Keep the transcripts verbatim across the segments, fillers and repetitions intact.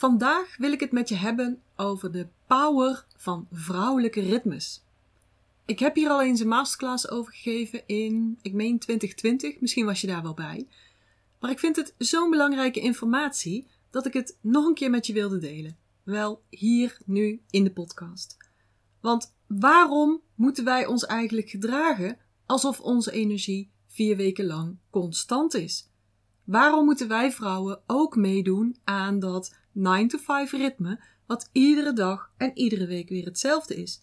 Vandaag wil ik het met je hebben over de power van vrouwelijke ritmes. Ik heb hier al eens een masterclass over gegeven in, ik meen twintig twintig, misschien was je daar wel bij. Maar ik vind het zo'n belangrijke informatie dat ik het nog een keer met je wilde delen. Wel hier nu in de podcast. Want waarom moeten wij ons eigenlijk gedragen alsof onze energie vier weken lang constant is? Waarom moeten wij vrouwen ook meedoen aan dat nine to five ritme wat iedere dag en iedere week weer hetzelfde is?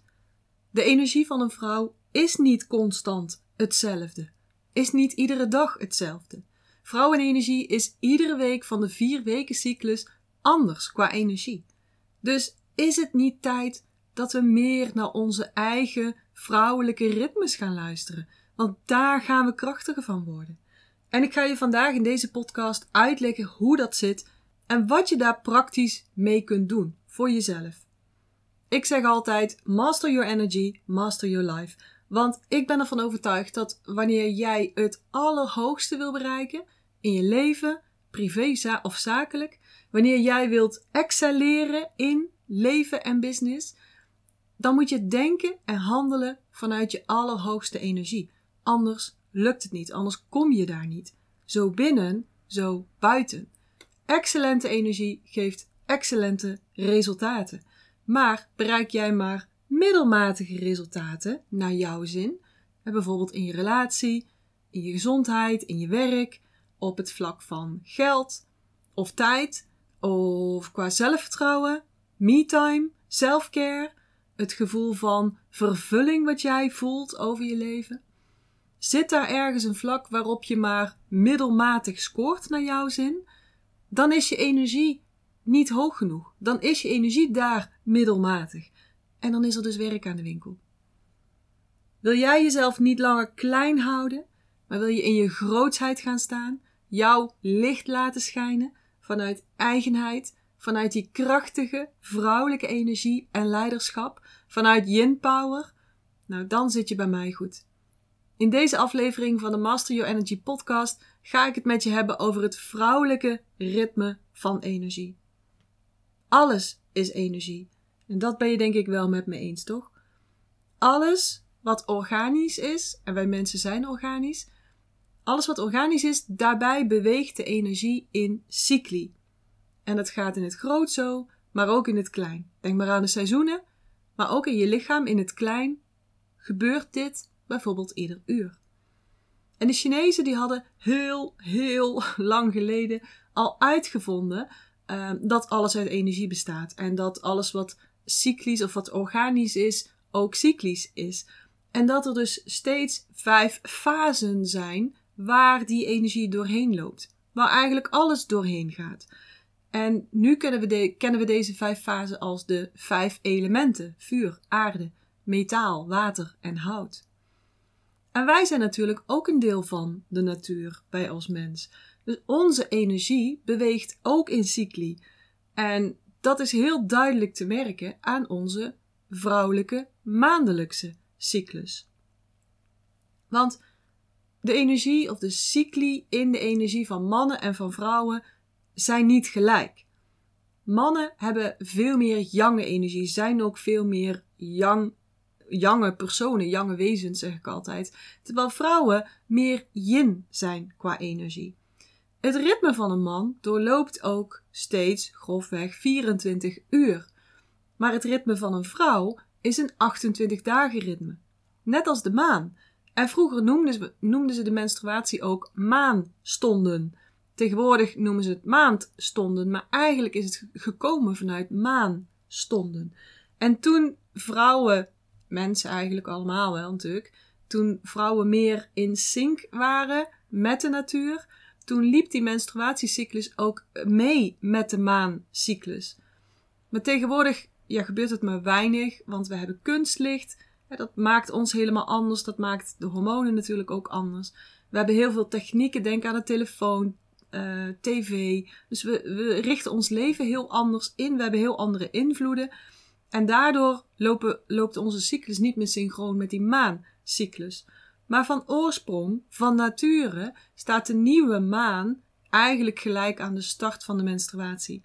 De energie van een vrouw is niet constant hetzelfde, is niet iedere dag hetzelfde. Vrouwenenergie is iedere week van de vier weken cyclus anders qua energie. Dus is het niet tijd dat we meer naar onze eigen vrouwelijke ritmes gaan luisteren? Want daar gaan we krachtiger van worden. En ik ga je vandaag in deze podcast uitleggen hoe dat zit en wat je daar praktisch mee kunt doen voor jezelf. Ik zeg altijd, master your energy, master your life. Want ik ben ervan overtuigd dat wanneer jij het allerhoogste wil bereiken in je leven, privé of zakelijk, wanneer jij wilt excelleren in leven en business, dan moet je denken en handelen vanuit je allerhoogste energie. Anders lukt het niet, anders kom je daar niet. Zo binnen, zo buiten. Excellente energie geeft excellente resultaten. Maar bereik jij maar middelmatige resultaten naar jouw zin, bijvoorbeeld in je relatie, in je gezondheid, in je werk, op het vlak van geld of tijd, of qua zelfvertrouwen, me-time, self-care, het gevoel van vervulling wat jij voelt over je leven. Zit daar ergens een vlak waarop je maar middelmatig scoort naar jouw zin, dan is je energie niet hoog genoeg. Dan is je energie daar middelmatig. En dan is er dus werk aan de winkel. Wil jij jezelf niet langer klein houden, maar wil je in je grootheid gaan staan, jouw licht laten schijnen vanuit eigenheid, vanuit die krachtige vrouwelijke energie en leiderschap, vanuit yin power? Nou, dan zit je bij mij goed. In deze aflevering van de Master Your Energy podcast ga ik het met je hebben over het vrouwelijke ritme van energie. Alles is energie. En dat ben je denk ik wel met me eens, toch? Alles wat organisch is, en wij mensen zijn organisch, alles wat organisch is, daarbij beweegt de energie in cycli. En dat gaat in het groot zo, maar ook in het klein. Denk maar aan de seizoenen, maar ook in je lichaam in het klein gebeurt dit bijvoorbeeld ieder uur. En de Chinezen die hadden heel, heel lang geleden al uitgevonden uh, dat alles uit energie bestaat. En dat alles wat cyclisch of wat organisch is, ook cyclisch is. En dat er dus steeds vijf fasen zijn waar die energie doorheen loopt. Waar eigenlijk alles doorheen gaat. En nu kennen we, de, kennen we deze vijf fasen als de vijf elementen. Vuur, aarde, metaal, water en hout. En wij zijn natuurlijk ook een deel van de natuur, wij als mens. Dus onze energie beweegt ook in cycli. En dat is heel duidelijk te merken aan onze vrouwelijke maandelijkse cyclus. Want de energie of de cycli in de energie van mannen en van vrouwen zijn niet gelijk. Mannen hebben veel meer yang energie, zijn ook veel meer yang Jange personen, jange wezens zeg ik altijd. Terwijl vrouwen meer yin zijn qua energie. Het ritme van een man doorloopt ook steeds grofweg vierentwintig uur. Maar het ritme van een vrouw is een achtentwintig dagen ritme. Net als de maan. En vroeger noemden ze, noemden ze de menstruatie ook maanstonden. Tegenwoordig noemen ze het maandstonden. Maar eigenlijk is het gekomen vanuit maanstonden. En toen vrouwen... mensen eigenlijk allemaal wel natuurlijk. Toen vrouwen meer in sync waren met de natuur, toen liep die menstruatiecyclus ook mee met de maancyclus. Maar tegenwoordig ja, gebeurt het maar weinig, want we hebben kunstlicht. Ja, dat maakt ons helemaal anders, dat maakt de hormonen natuurlijk ook anders. We hebben heel veel technieken, denk aan de telefoon, uh, tv. Dus we, we richten ons leven heel anders in, we hebben heel andere invloeden. En daardoor lopen, loopt onze cyclus niet meer synchroon met die maancyclus. Maar van oorsprong, van nature, staat de nieuwe maan eigenlijk gelijk aan de start van de menstruatie.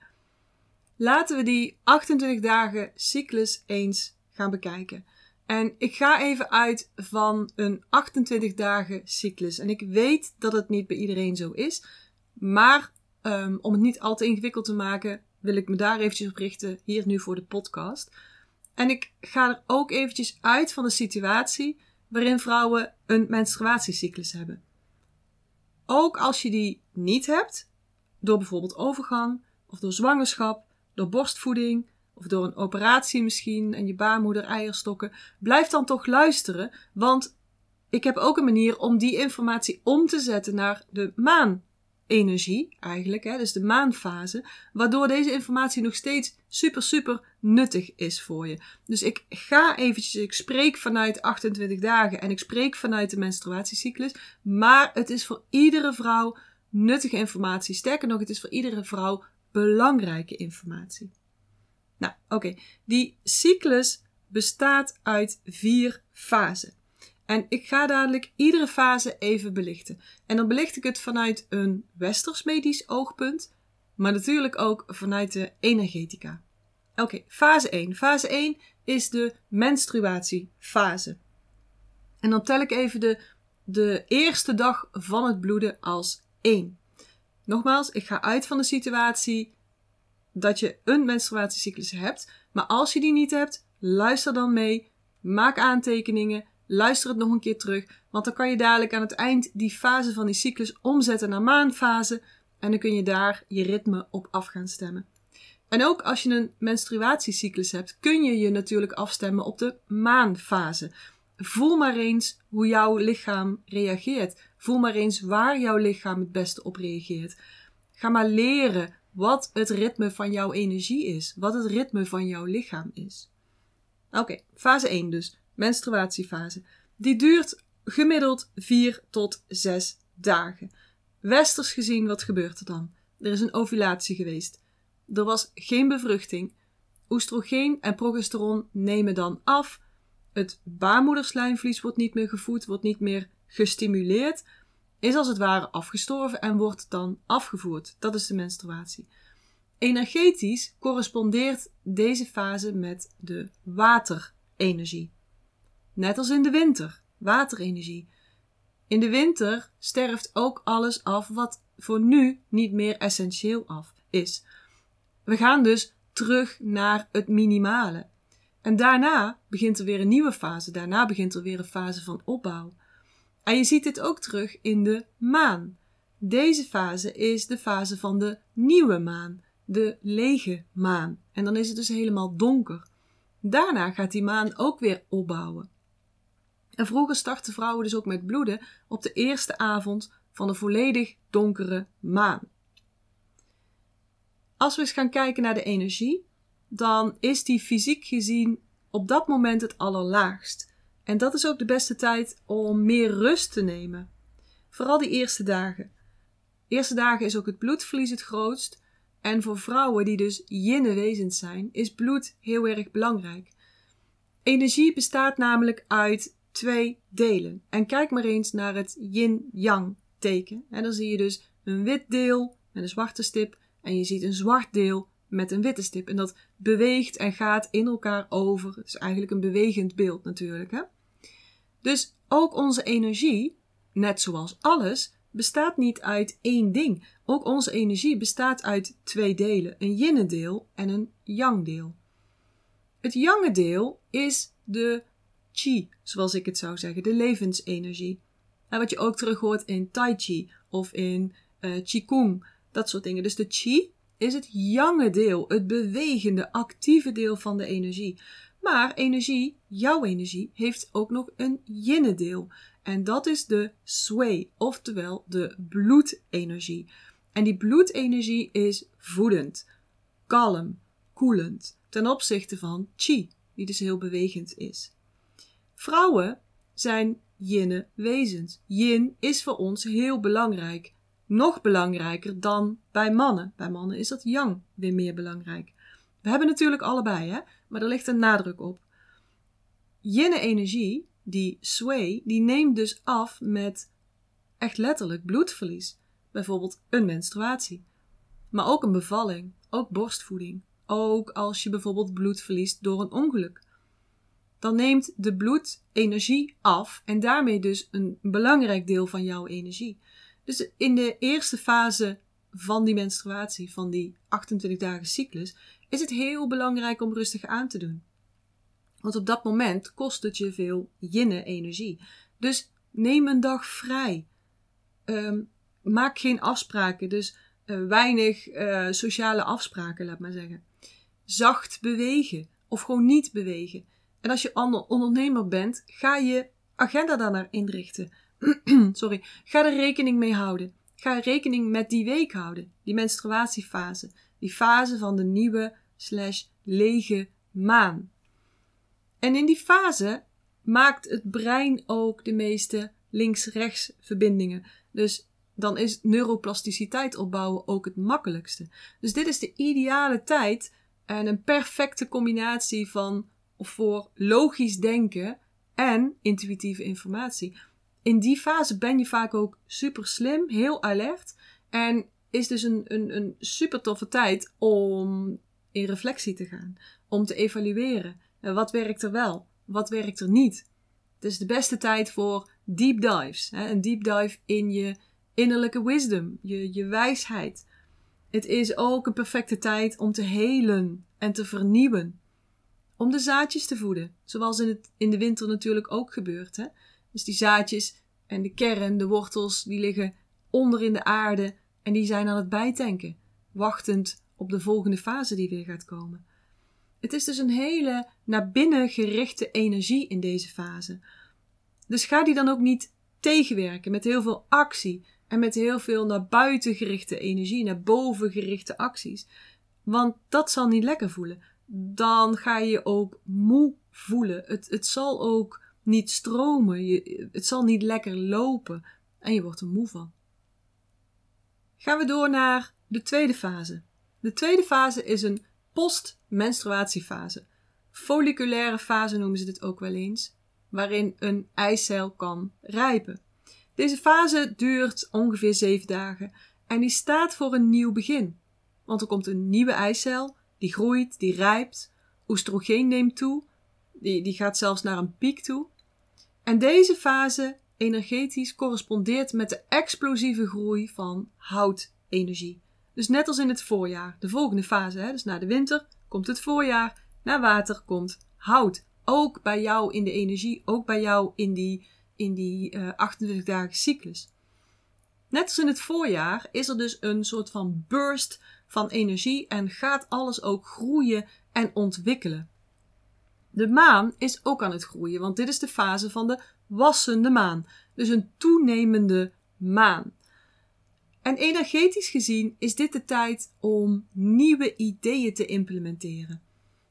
Laten we die achtentwintig dagen cyclus eens gaan bekijken. En ik ga even uit van een achtentwintig dagen cyclus. En ik weet dat het niet bij iedereen zo is. Maar um, om het niet al te ingewikkeld te maken, wil ik me daar eventjes op richten. Hier nu voor de podcast. En ik ga er ook eventjes uit van de situatie waarin vrouwen een menstruatiecyclus hebben. Ook als je die niet hebt, door bijvoorbeeld overgang, of door zwangerschap, door borstvoeding, of door een operatie misschien, en je baarmoeder, eierstokken, blijf dan toch luisteren, want ik heb ook een manier om die informatie om te zetten naar de maanenergie, eigenlijk, hè, dus de maanfase, waardoor deze informatie nog steeds super, super nuttig is voor je. Dus ik ga eventjes, ik spreek vanuit achtentwintig dagen en ik spreek vanuit de menstruatiecyclus, maar het is voor iedere vrouw nuttige informatie. Sterker nog, het is voor iedere vrouw belangrijke informatie. Nou, oké. Okay. Die cyclus bestaat uit vier fasen. En ik ga dadelijk iedere fase even belichten. En dan belicht ik het vanuit een westers medisch oogpunt, maar natuurlijk ook vanuit de energetica. Oké, okay, fase één. Fase één is de menstruatiefase. En dan tel ik even de, de eerste dag van het bloeden als één. Nogmaals, ik ga uit van de situatie dat je een menstruatiecyclus hebt. Maar als je die niet hebt, luister dan mee. Maak aantekeningen. Luister het nog een keer terug. Want dan kan je dadelijk aan het eind die fase van die cyclus omzetten naar maanfase. En dan kun je daar je ritme op af gaan stemmen. En ook als je een menstruatiecyclus hebt, kun je je natuurlijk afstemmen op de maanfase. Voel maar eens hoe jouw lichaam reageert. Voel maar eens waar jouw lichaam het beste op reageert. Ga maar leren wat het ritme van jouw energie is. Wat het ritme van jouw lichaam is. Oké, okay, fase één dus. Menstruatiefase. Die duurt gemiddeld vier tot zes dagen. Westers gezien, wat gebeurt er dan? Er is een ovulatie geweest. Er was geen bevruchting. Oestrogeen en progesteron nemen dan af. Het baarmoederslijmvlies wordt niet meer gevoed, wordt niet meer gestimuleerd, is als het ware afgestorven en wordt dan afgevoerd. Dat is de menstruatie. Energetisch correspondeert deze fase met de waterenergie. Net als in de winter, waterenergie. In de winter sterft ook alles af wat voor nu niet meer essentieel af is. We gaan dus terug naar het minimale. En daarna begint er weer een nieuwe fase. Daarna begint er weer een fase van opbouw. En je ziet dit ook terug in de maan. Deze fase is de fase van de nieuwe maan. De lege maan. En dan is het dus helemaal donker. Daarna gaat die maan ook weer opbouwen. En vroeger starten vrouwen dus ook met bloeden op de eerste avond van de volledig donkere maan. Als we eens gaan kijken naar de energie, dan is die fysiek gezien op dat moment het allerlaagst. En dat is ook de beste tijd om meer rust te nemen. Vooral die eerste dagen. De eerste dagen is ook het bloedverlies het grootst. En voor vrouwen die dus yin-wezens zijn, is bloed heel erg belangrijk. Energie bestaat namelijk uit twee delen. En kijk maar eens naar het yin-yang teken. En dan zie je dus een wit deel met een zwarte stip. En je ziet een zwart deel met een witte stip. En dat beweegt en gaat in elkaar over. Het is eigenlijk een bewegend beeld natuurlijk. Hè? Dus ook onze energie, net zoals alles, bestaat niet uit één ding. Ook onze energie bestaat uit twee delen. Een yin-deel en een yang-deel. Het yang-deel is de chi, zoals ik het zou zeggen. De levensenergie. En wat je ook terug hoort in tai chi of in uh, qigong. Dat soort dingen. Dus de chi is het yang-deel, het bewegende, actieve deel van de energie. Maar energie, jouw energie, heeft ook nog een yin-deel. En dat is de sui, oftewel de bloedenergie. En die bloedenergie is voedend, kalm, koelend, ten opzichte van chi, die dus heel bewegend is. Vrouwen zijn yin wezens. Yin is voor ons heel belangrijk. Nog belangrijker dan bij mannen. Bij mannen is dat yang weer meer belangrijk. We hebben natuurlijk allebei, hè? Maar er ligt een nadruk op. Yin-energie, die sui, die neemt dus af met echt letterlijk bloedverlies. Bijvoorbeeld een menstruatie. Maar ook een bevalling, ook borstvoeding, ook als je bijvoorbeeld bloed verliest door een ongeluk. Dan neemt de bloed energie af en daarmee dus een belangrijk deel van jouw energie. Dus in de eerste fase van die menstruatie, van die achtentwintig dagen cyclus, is het heel belangrijk om rustig aan te doen. Want op dat moment kost het je veel yin-energie. Dus neem een dag vrij. Um, maak geen afspraken, dus uh, weinig uh, sociale afspraken, laat maar zeggen. Zacht bewegen of gewoon niet bewegen. En als je ondernemer bent, ga je agenda daarnaar inrichten. Sorry, ga er rekening mee houden. Ga rekening met die week houden, die menstruatiefase. Die fase van de nieuwe slash lege maan. En in die fase maakt het brein ook de meeste links-rechts verbindingen. Dus dan is neuroplasticiteit opbouwen ook het makkelijkste. Dus dit is de ideale tijd en een perfecte combinatie van of voor logisch denken en intuïtieve informatie. In die fase ben je vaak ook super slim, heel alert en is dus een, een, een super toffe tijd om in reflectie te gaan, om te evalueren. Wat werkt er wel? Wat werkt er niet? Het is de beste tijd voor deep dives. Hè? Een deep dive in je innerlijke wisdom, je, je wijsheid. Het is ook een perfecte tijd om te helen en te vernieuwen. Om de zaadjes te voeden, zoals in, het, in de winter natuurlijk ook gebeurt. Hè? Dus die zaadjes en de kern, de wortels, die liggen onder in de aarde en die zijn aan het bijtanken, wachtend op de volgende fase die weer gaat komen. Het is dus een hele naar binnen gerichte energie in deze fase. Dus ga die dan ook niet tegenwerken met heel veel actie en met heel veel naar buiten gerichte energie, naar boven gerichte acties. Want dat zal niet lekker voelen. Dan ga je je ook moe voelen. Het, het zal ook niet stromen, je, het zal niet lekker lopen en je wordt er moe van. Gaan we door naar de tweede fase. De tweede fase is een postmenstruatiefase. Folliculaire fase noemen ze dit ook wel eens, waarin een eicel kan rijpen. Deze fase duurt ongeveer zeven dagen en die staat voor een nieuw begin. Want er komt een nieuwe eicel, die groeit, die rijpt, oestrogeen neemt toe, die, die gaat zelfs naar een piek toe. En deze fase energetisch correspondeert met de explosieve groei van houtenergie. Dus net als in het voorjaar, de volgende fase, hè? Dus na de winter komt het voorjaar, na water komt hout. Ook bij jou in de energie, ook bij jou in die, in die uh, achtentwintig dagen cyclus. Net als in het voorjaar is er dus een soort van burst van energie en gaat alles ook groeien en ontwikkelen. De maan is ook aan het groeien, want dit is de fase van de wassende maan. Dus een toenemende maan. En energetisch gezien is dit de tijd om nieuwe ideeën te implementeren.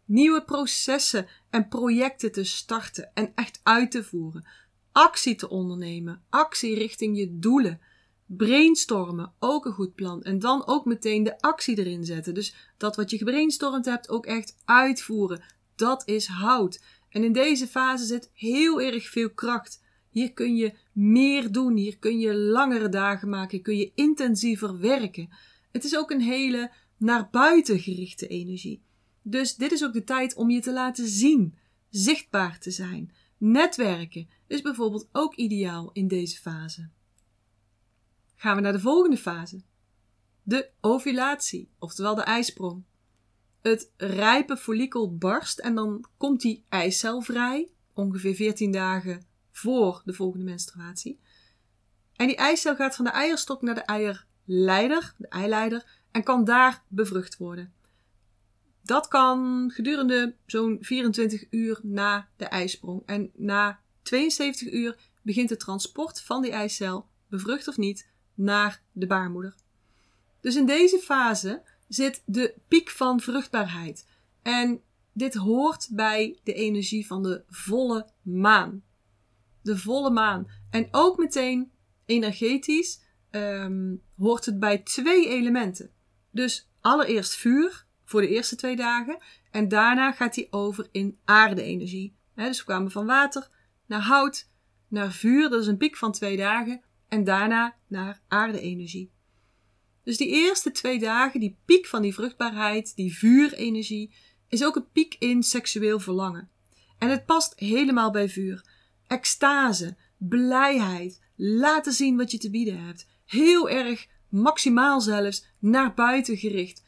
Nieuwe processen en projecten te starten en echt uit te voeren. Actie te ondernemen, actie richting je doelen. Brainstormen, ook een goed plan. En dan ook meteen de actie erin zetten. Dus dat wat je gebrainstormd hebt ook echt uitvoeren. Dat is hout. En in deze fase zit heel erg veel kracht. Hier kun je meer doen. Hier kun je langere dagen maken. Hier kun je intensiever werken. Het is ook een hele naar buiten gerichte energie. Dus dit is ook de tijd om je te laten zien. Zichtbaar te zijn. Netwerken is bijvoorbeeld ook ideaal in deze fase. Gaan we naar de volgende fase. De ovulatie, oftewel de eisprong. Het rijpe follikel barst en dan komt die eicel vrij, ongeveer veertien dagen voor de volgende menstruatie. En die eicel gaat van de eierstok naar de eierleider, de eileider, en kan daar bevrucht worden. Dat kan gedurende zo'n vierentwintig uur na de eisprong. En na tweeënzeventig uur begint het transport van die eicel, bevrucht of niet, naar de baarmoeder. Dus in deze fase zit de piek van vruchtbaarheid. En dit hoort bij de energie van de volle maan. De volle maan. En ook meteen energetisch um, hoort het bij twee elementen. Dus allereerst vuur voor de eerste twee dagen. En daarna gaat die over in aarde-energie. He, dus we kwamen van water naar hout, naar vuur. Dat is een piek van twee dagen. En daarna naar aarde-energie. Dus die eerste twee dagen, die piek van die vruchtbaarheid, die vuurenergie, is ook een piek in seksueel verlangen. En het past helemaal bij vuur. Extase, blijheid, laten zien wat je te bieden hebt. Heel erg, maximaal zelfs, naar buiten gericht.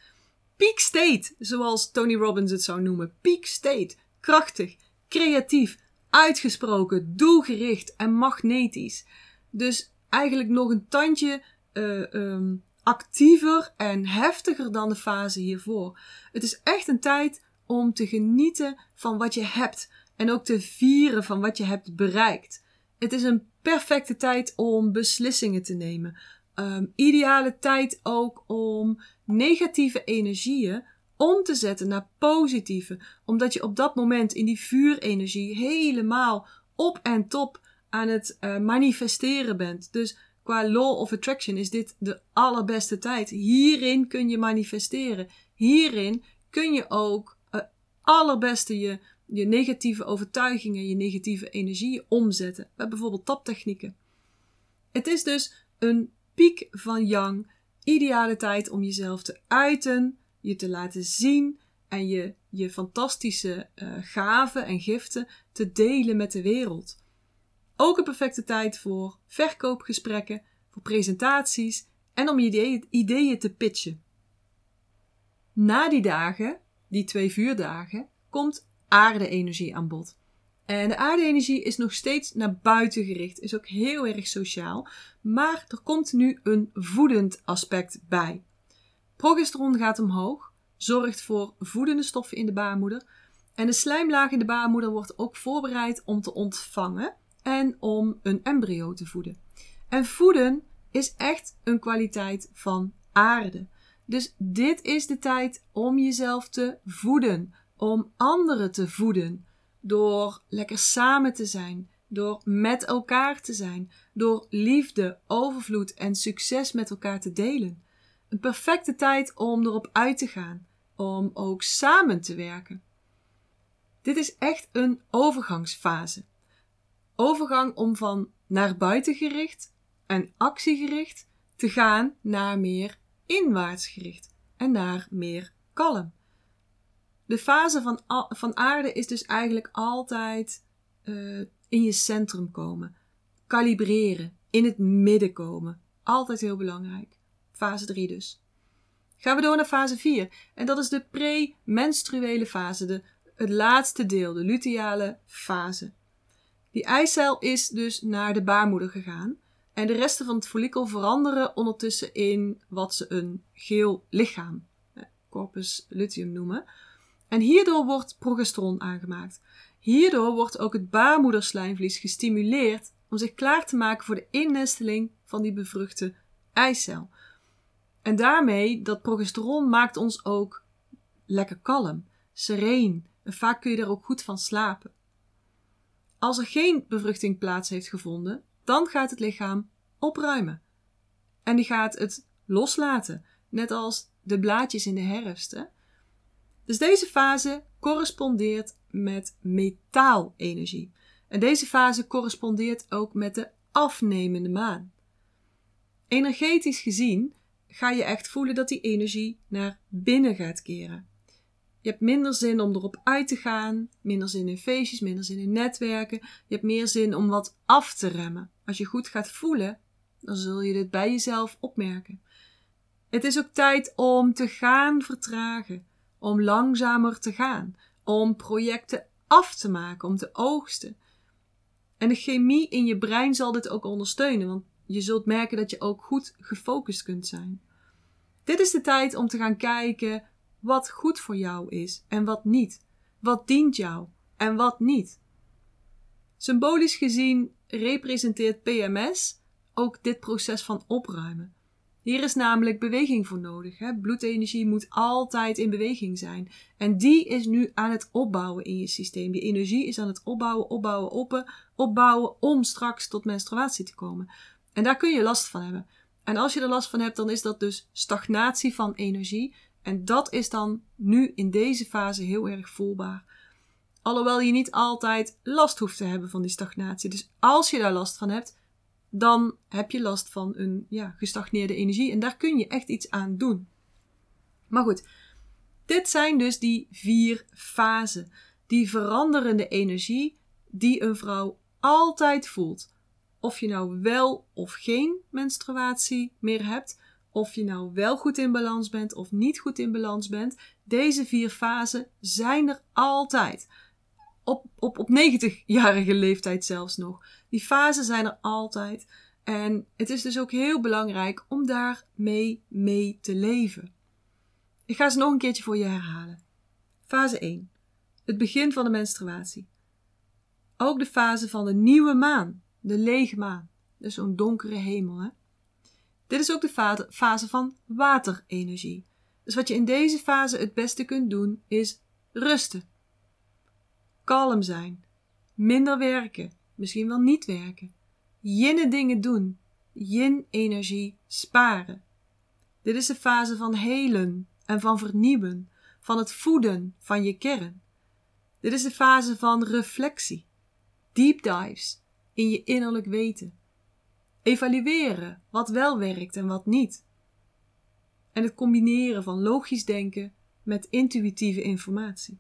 Peak state, zoals Tony Robbins het zou noemen. Peak state, krachtig, creatief, uitgesproken, doelgericht en magnetisch. Dus eigenlijk nog een tandje uh, um, actiever en heftiger dan de fase hiervoor. Het is echt een tijd om te genieten van wat je hebt en ook te vieren van wat je hebt bereikt. Het is een perfecte tijd om beslissingen te nemen. Um, ideale tijd ook om negatieve energieën om te zetten naar positieve. Omdat je op dat moment in die vuurenergie helemaal op en top aan het uh, manifesteren bent. Dus qua law of attraction is dit de allerbeste tijd. Hierin kun je manifesteren. Hierin kun je ook uh, allerbeste je, je negatieve overtuigingen, je negatieve energieën omzetten. Met bijvoorbeeld taptechnieken. Het is dus een piek van yang. Ideale tijd om jezelf te uiten, je te laten zien en je, je fantastische uh, gaven en giften te delen met de wereld. Ook een perfecte tijd voor verkoopgesprekken, voor presentaties en om je ideeën, ideeën te pitchen. Na die dagen, die twee vuurdagen, komt aarde-energie aan bod. En de aarde-energie is nog steeds naar buiten gericht, is ook heel erg sociaal, maar er komt nu een voedend aspect bij. Progesteron gaat omhoog, zorgt voor voedende stoffen in de baarmoeder en de slijmlaag in de baarmoeder wordt ook voorbereid om te ontvangen en om een embryo te voeden. En voeden is echt een kwaliteit van aarde. Dus dit is de tijd om jezelf te voeden, om anderen te voeden. Door lekker samen te zijn, door met elkaar te zijn, door liefde, overvloed en succes met elkaar te delen. Een perfecte tijd om erop uit te gaan, om ook samen te werken. Dit is echt een overgangsfase. Overgang om van naar buiten gericht en actiegericht te gaan naar meer inwaarts gericht en naar meer kalm. De fase van, van aarde is dus eigenlijk altijd uh, in je centrum komen. Kalibreren. In het midden komen. Altijd heel belangrijk. Fase drie dus. Gaan we door naar fase vier. En dat is de pre-menstruele fase. De, het laatste deel. De luteale fase. Die eicel is dus naar de baarmoeder gegaan. En de resten van het follikel veranderen ondertussen in wat ze een geel lichaam, corpus luteum noemen. En hierdoor wordt progesteron aangemaakt. Hierdoor wordt ook het baarmoederslijmvlies gestimuleerd om zich klaar te maken voor de innesteling van die bevruchte eicel. En daarmee, dat progesteron maakt ons ook lekker kalm, sereen. En vaak kun je daar ook goed van slapen. Als er geen bevruchting plaats heeft gevonden, dan gaat het lichaam opruimen. En die gaat het loslaten, net als de blaadjes in de herfst, hè? Dus deze fase correspondeert met metaalenergie. En deze fase correspondeert ook met de afnemende maan. Energetisch gezien ga je echt voelen dat die energie naar binnen gaat keren. Je hebt minder zin om erop uit te gaan, minder zin in feestjes, minder zin in netwerken. Je hebt meer zin om wat af te remmen. Als je goed gaat voelen, dan zul je dit bij jezelf opmerken. Het is ook tijd om te gaan vertragen. Om langzamer te gaan, om projecten af te maken, om te oogsten. En de chemie in je brein zal dit ook ondersteunen, want je zult merken dat je ook goed gefocust kunt zijn. Dit is de tijd om te gaan kijken wat goed voor jou is en wat niet. Wat dient jou en wat niet. Symbolisch gezien representeert P M S ook dit proces van opruimen. Hier is namelijk beweging voor nodig. Hè? Bloedenergie moet altijd in beweging zijn. En die is nu aan het opbouwen in je systeem. Die energie is aan het opbouwen, opbouwen, opbouwen, opbouwen om straks tot menstruatie te komen. En daar kun je last van hebben. En als je er last van hebt, dan is dat dus stagnatie van energie. En dat is dan nu in deze fase heel erg voelbaar. Alhoewel je niet altijd last hoeft te hebben van die stagnatie. Dus als je daar last van hebt, dan heb je last van een ja, gestagneerde energie. En daar kun je echt iets aan doen. Maar goed, dit zijn dus die vier fasen. Die veranderende energie die een vrouw altijd voelt. Of je nou wel of geen menstruatie meer hebt. Of je nou wel goed in balans bent of niet goed in balans bent. Deze vier fasen zijn er altijd. Op, op, op negentigjarige leeftijd zelfs nog. Die fasen zijn er altijd. En het is dus ook heel belangrijk om daarmee mee te leven. Ik ga ze nog een keertje voor je herhalen. Fase één. Het begin van de menstruatie. Ook de fase van de nieuwe maan. De lege maan. Dus zo'n donkere hemel. Hè? Dit is ook de fase van waterenergie. Dus wat je in deze fase het beste kunt doen is rusten. Kalm zijn. Minder werken. Misschien wel niet werken. Yin dingen doen. Yin energie sparen. Dit is de fase van helen en van vernieuwen. Van het voeden van je kern. Dit is de fase van reflectie. Deep dives in je innerlijk weten. Evalueren wat wel werkt en wat niet. En het combineren van logisch denken met intuïtieve informatie.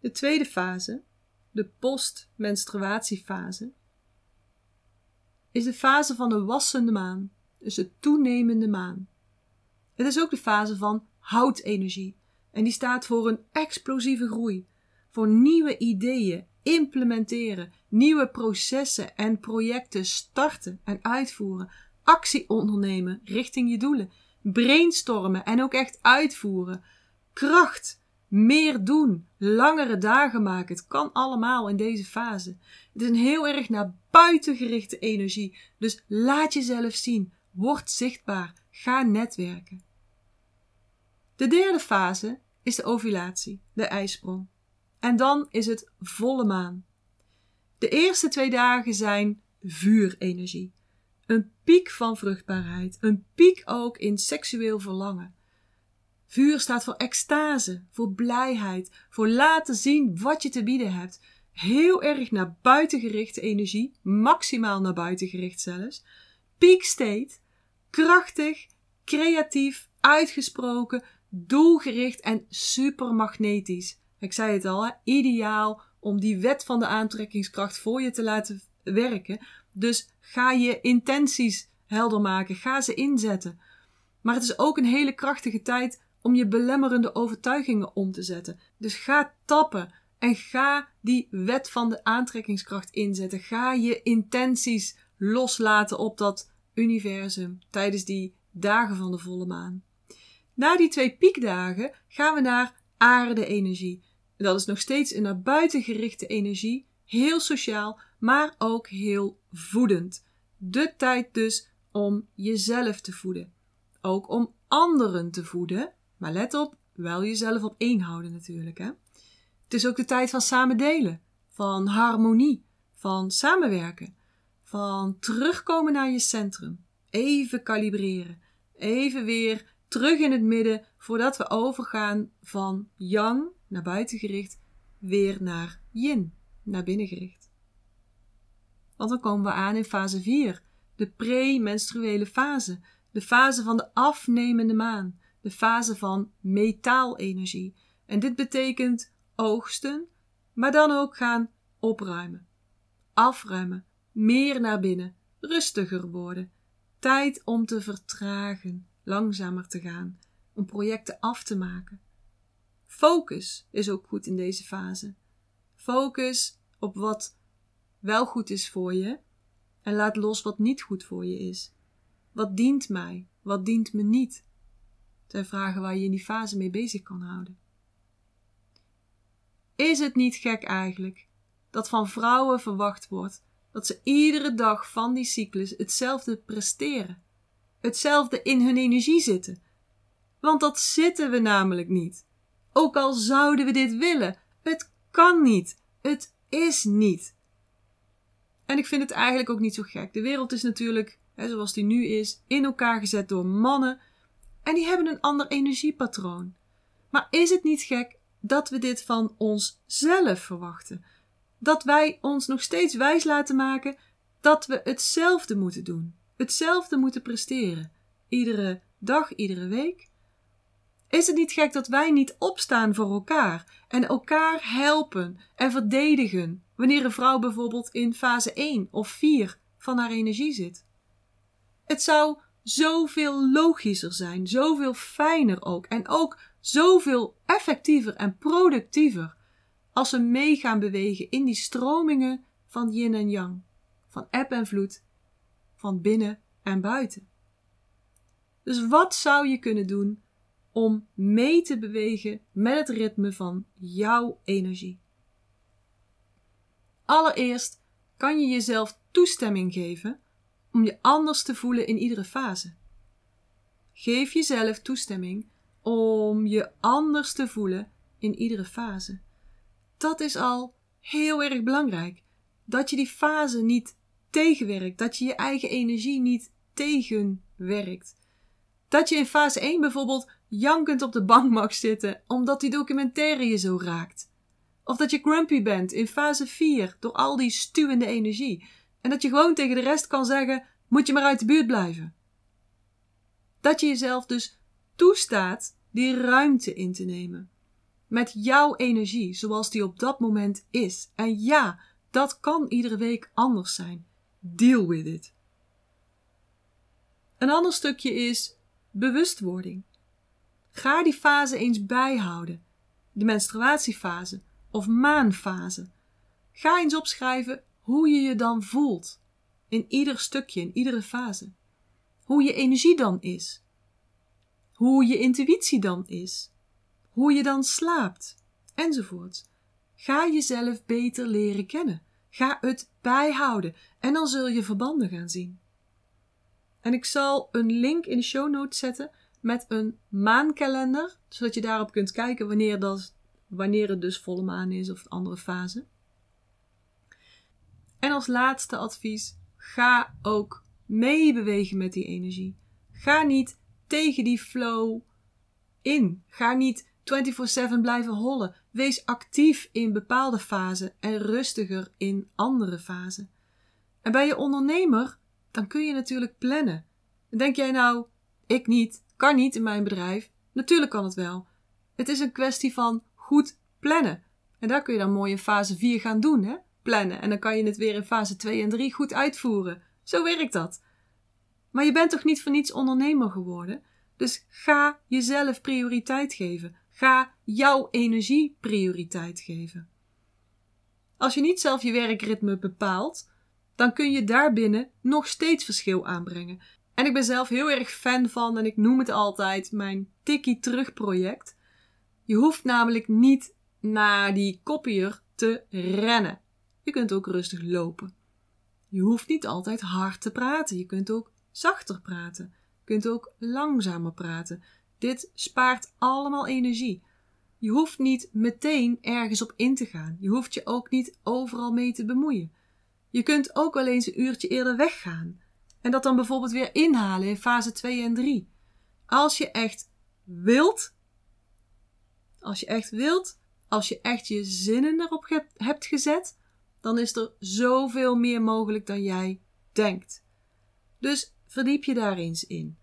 De tweede fase, de postmenstruatiefase, is de fase van de wassende maan, dus de toenemende maan. Het is ook de fase van houtenergie en die staat voor een explosieve groei, voor nieuwe ideeën, implementeren, nieuwe processen en projecten starten en uitvoeren, actie ondernemen richting je doelen, brainstormen en ook echt uitvoeren, kracht. Meer doen, langere dagen maken, het kan allemaal in deze fase. Het is een heel erg naar buiten gerichte energie, dus laat jezelf zien, word zichtbaar, ga netwerken. De derde fase is de ovulatie, de ijsprong. En dan is het volle maan. De eerste twee dagen zijn vuurenergie. Een piek van vruchtbaarheid, een piek ook in seksueel verlangen. Vuur staat voor extase, voor blijheid, voor laten zien wat je te bieden hebt. Heel erg naar buiten gerichte energie, maximaal naar buiten gericht zelfs. Peak state, krachtig, creatief, uitgesproken, doelgericht en supermagnetisch. Ik zei het al, hè? Ideaal om die wet van de aantrekkingskracht voor je te laten werken. Dus ga je intenties helder maken, ga ze inzetten. Maar het is ook een hele krachtige tijd om je belemmerende overtuigingen om te zetten. Dus ga tappen en ga die wet van de aantrekkingskracht inzetten. Ga je intenties loslaten op dat universum tijdens die dagen van de volle maan. Na die twee piekdagen gaan we naar aarde-energie. Dat is nog steeds een naar buiten gerichte energie, heel sociaal, maar ook heel voedend. De tijd dus om jezelf te voeden. Ook om anderen te voeden. Maar let op, wel jezelf op één houden natuurlijk. Hè? Het is ook de tijd van samen delen. Van harmonie. Van samenwerken. Van terugkomen naar je centrum. Even kalibreren. Even weer terug in het midden. Voordat we overgaan van yang, naar buiten gericht, weer naar yin, naar binnen gericht. Want dan komen we aan in fase vier. De pre-menstruele fase. De fase van de afnemende maan. De fase van metaalenergie. En dit betekent oogsten, maar dan ook gaan opruimen. Afruimen. Meer naar binnen. Rustiger worden. Tijd om te vertragen. Langzamer te gaan. Om projecten af te maken. Focus is ook goed in deze fase. Focus op wat wel goed is voor je. En laat los wat niet goed voor je is. Wat dient mij? Wat dient me niet? Dat zijn vragen waar je in die fase mee bezig kan houden. Is het niet gek eigenlijk dat van vrouwen verwacht wordt dat ze iedere dag van die cyclus hetzelfde presteren? Hetzelfde in hun energie zitten? Want dat zitten we namelijk niet. Ook al zouden we dit willen, het kan niet. Het is niet. En ik vind het eigenlijk ook niet zo gek. De wereld is natuurlijk, zoals die nu is, in elkaar gezet door mannen. En die hebben een ander energiepatroon. Maar is het niet gek dat we dit van onszelf verwachten? Dat wij ons nog steeds wijs laten maken. dat we hetzelfde moeten doen. Hetzelfde moeten presteren. Iedere dag, iedere week. Is het niet gek dat wij niet opstaan voor elkaar en elkaar helpen en verdedigen wanneer een vrouw bijvoorbeeld in fase één of vier van haar energie zit? Het zou zoveel logischer zijn, zoveel fijner ook en ook zoveel effectiever en productiever als we mee gaan bewegen in die stromingen van yin en yang, van eb en vloed, van binnen en buiten. Dus wat zou je kunnen doen om mee te bewegen met het ritme van jouw energie? Allereerst kan je jezelf toestemming geven om je anders te voelen in iedere fase. Geef jezelf toestemming om je anders te voelen in iedere fase. Dat is al heel erg belangrijk. Dat je die fase niet tegenwerkt. Dat je je eigen energie niet tegenwerkt. Dat je in fase één bijvoorbeeld jankend op de bank mag zitten omdat die documentaire je zo raakt. Of dat je grumpy bent in fase vier door al die stuwende energie. En dat je gewoon tegen de rest kan zeggen, moet je maar uit de buurt blijven. Dat je jezelf dus toestaat die ruimte in te nemen. Met jouw energie, zoals die op dat moment is. En ja, dat kan iedere week anders zijn. Deal with it. Een ander stukje is bewustwording. Ga die fase eens bijhouden. De menstruatiefase of maanfase. Ga eens opschrijven hoe je je dan voelt. In ieder stukje, in iedere fase. Hoe je energie dan is. Hoe je intuïtie dan is. Hoe je dan slaapt. Enzovoort. Ga jezelf beter leren kennen. Ga het bijhouden. En dan zul je verbanden gaan zien. En ik zal een link in de show notes zetten met een maankalender, zodat je daarop kunt kijken wanneer, dat, wanneer het dus volle maan is of een andere fase. En als laatste advies, ga ook meebewegen met die energie. Ga niet tegen die flow in. Ga niet vierentwintig zeven blijven hollen. Wees actief in bepaalde fasen en rustiger in andere fasen. En bij je ondernemer, dan kun je natuurlijk plannen. Denk jij nou, ik niet, kan niet in mijn bedrijf? Natuurlijk kan het wel. Het is een kwestie van goed plannen. En daar kun je dan mooi in fase vier gaan doen, hè? Plannen. En dan kan je het weer in fase twee en drie goed uitvoeren. Zo werkt dat. Maar je bent toch niet voor niets ondernemer geworden? Dus ga jezelf prioriteit geven. Ga jouw energie prioriteit geven. Als je niet zelf je werkritme bepaalt, dan kun je daarbinnen nog steeds verschil aanbrengen. En ik ben zelf heel erg fan van, en ik noem het altijd, mijn tikkie terug project. Je hoeft namelijk niet naar die kopier te rennen. Je kunt ook rustig lopen. Je hoeft niet altijd hard te praten. Je kunt ook zachter praten. Je kunt ook langzamer praten. Dit spaart allemaal energie. Je hoeft niet meteen ergens op in te gaan. Je hoeft je ook niet overal mee te bemoeien. Je kunt ook wel eens een uurtje eerder weggaan. En dat dan bijvoorbeeld weer inhalen in fase twee en drie. Als je echt wilt, als je echt wilt, als je echt je zinnen erop hebt gezet, dan is er zoveel meer mogelijk dan jij denkt. Dus verdiep je daar eens in.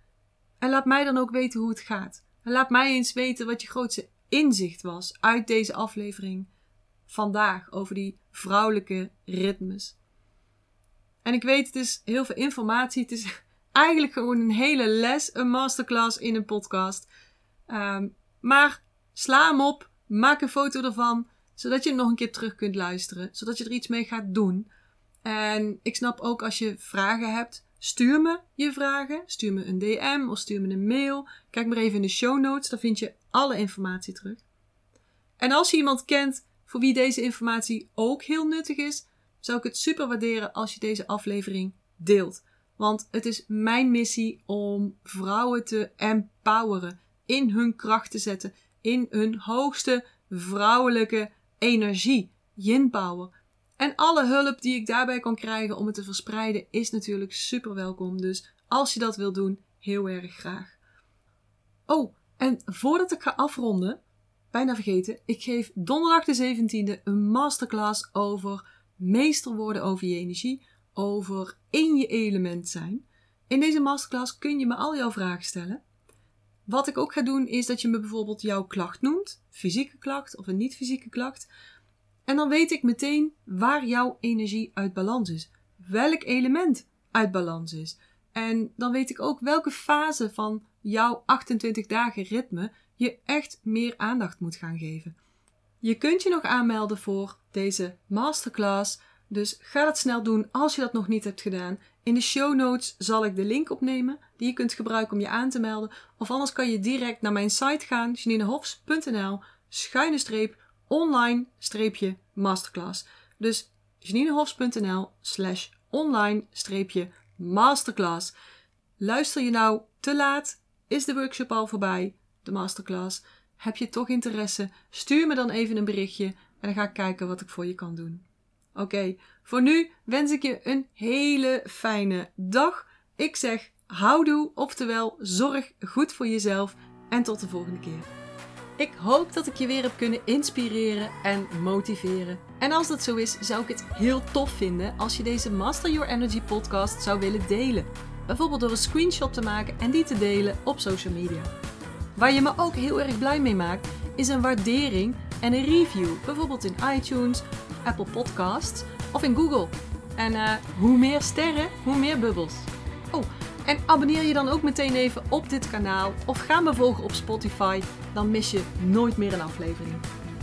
En laat mij dan ook weten hoe het gaat. En laat mij eens weten wat je grootste inzicht was uit deze aflevering vandaag over die vrouwelijke ritmes. En ik weet, het is heel veel informatie. Het is eigenlijk gewoon een hele les, een masterclass in een podcast. Um, maar sla hem op, maak een foto ervan, zodat je hem nog een keer terug kunt luisteren. Zodat je er iets mee gaat doen. En ik snap ook als je vragen hebt, stuur me je vragen. Stuur me een D M of stuur me een mail. Kijk maar even in de show notes, daar vind je alle informatie terug. En als je iemand kent voor wie deze informatie ook heel nuttig is, zou ik het super waarderen als je deze aflevering deelt. Want het is mijn missie om vrouwen te empoweren. In hun kracht te zetten. In hun hoogste vrouwelijke energie. Yin power. En alle hulp die ik daarbij kan krijgen om het te verspreiden is natuurlijk super welkom. Dus als je dat wilt doen, heel erg graag. Oh, en voordat ik ga afronden, bijna vergeten. Ik geef donderdag de zeventiende een masterclass over meester worden over je energie, over in je element zijn. In deze masterclass kun je me al jouw vragen stellen. Wat ik ook ga doen is dat je me bijvoorbeeld jouw klacht noemt. Fysieke klacht of een niet-fysieke klacht. En dan weet ik meteen waar jouw energie uit balans is. Welk element uit balans is. En dan weet ik ook welke fase van jouw achtentwintig dagen ritme je echt meer aandacht moet gaan geven. Je kunt je nog aanmelden voor deze masterclass. Dus ga dat snel doen als je dat nog niet hebt gedaan. In de show notes zal ik de link opnemen die je kunt gebruiken om je aan te melden. Of anders kan je direct naar mijn site gaan, janinehofs.nl, schuine streep, online streepje masterclass. Dus janinehofs.nl slash online streepje masterclass. Luister je nou te laat? Is de workshop al voorbij? De masterclass? Heb je toch interesse? Stuur me dan even een berichtje en dan ga ik kijken wat ik voor je kan doen. Oké, okay, voor nu wens ik je een hele fijne dag. Ik zeg houdoe, oftewel zorg goed voor jezelf en tot de volgende keer. Ik hoop dat ik je weer heb kunnen inspireren en motiveren. En als dat zo is, zou ik het heel tof vinden als je deze Master Your Energy podcast zou willen delen. Bijvoorbeeld door een screenshot te maken en die te delen op social media. Waar je me ook heel erg blij mee maakt, is een waardering en een review. Bijvoorbeeld in iTunes, Apple Podcasts of in Google. En uh, hoe meer sterren, hoe meer bubbels. Oh, en abonneer je dan ook meteen even op dit kanaal of ga me volgen op Spotify. Dan mis je nooit meer een aflevering.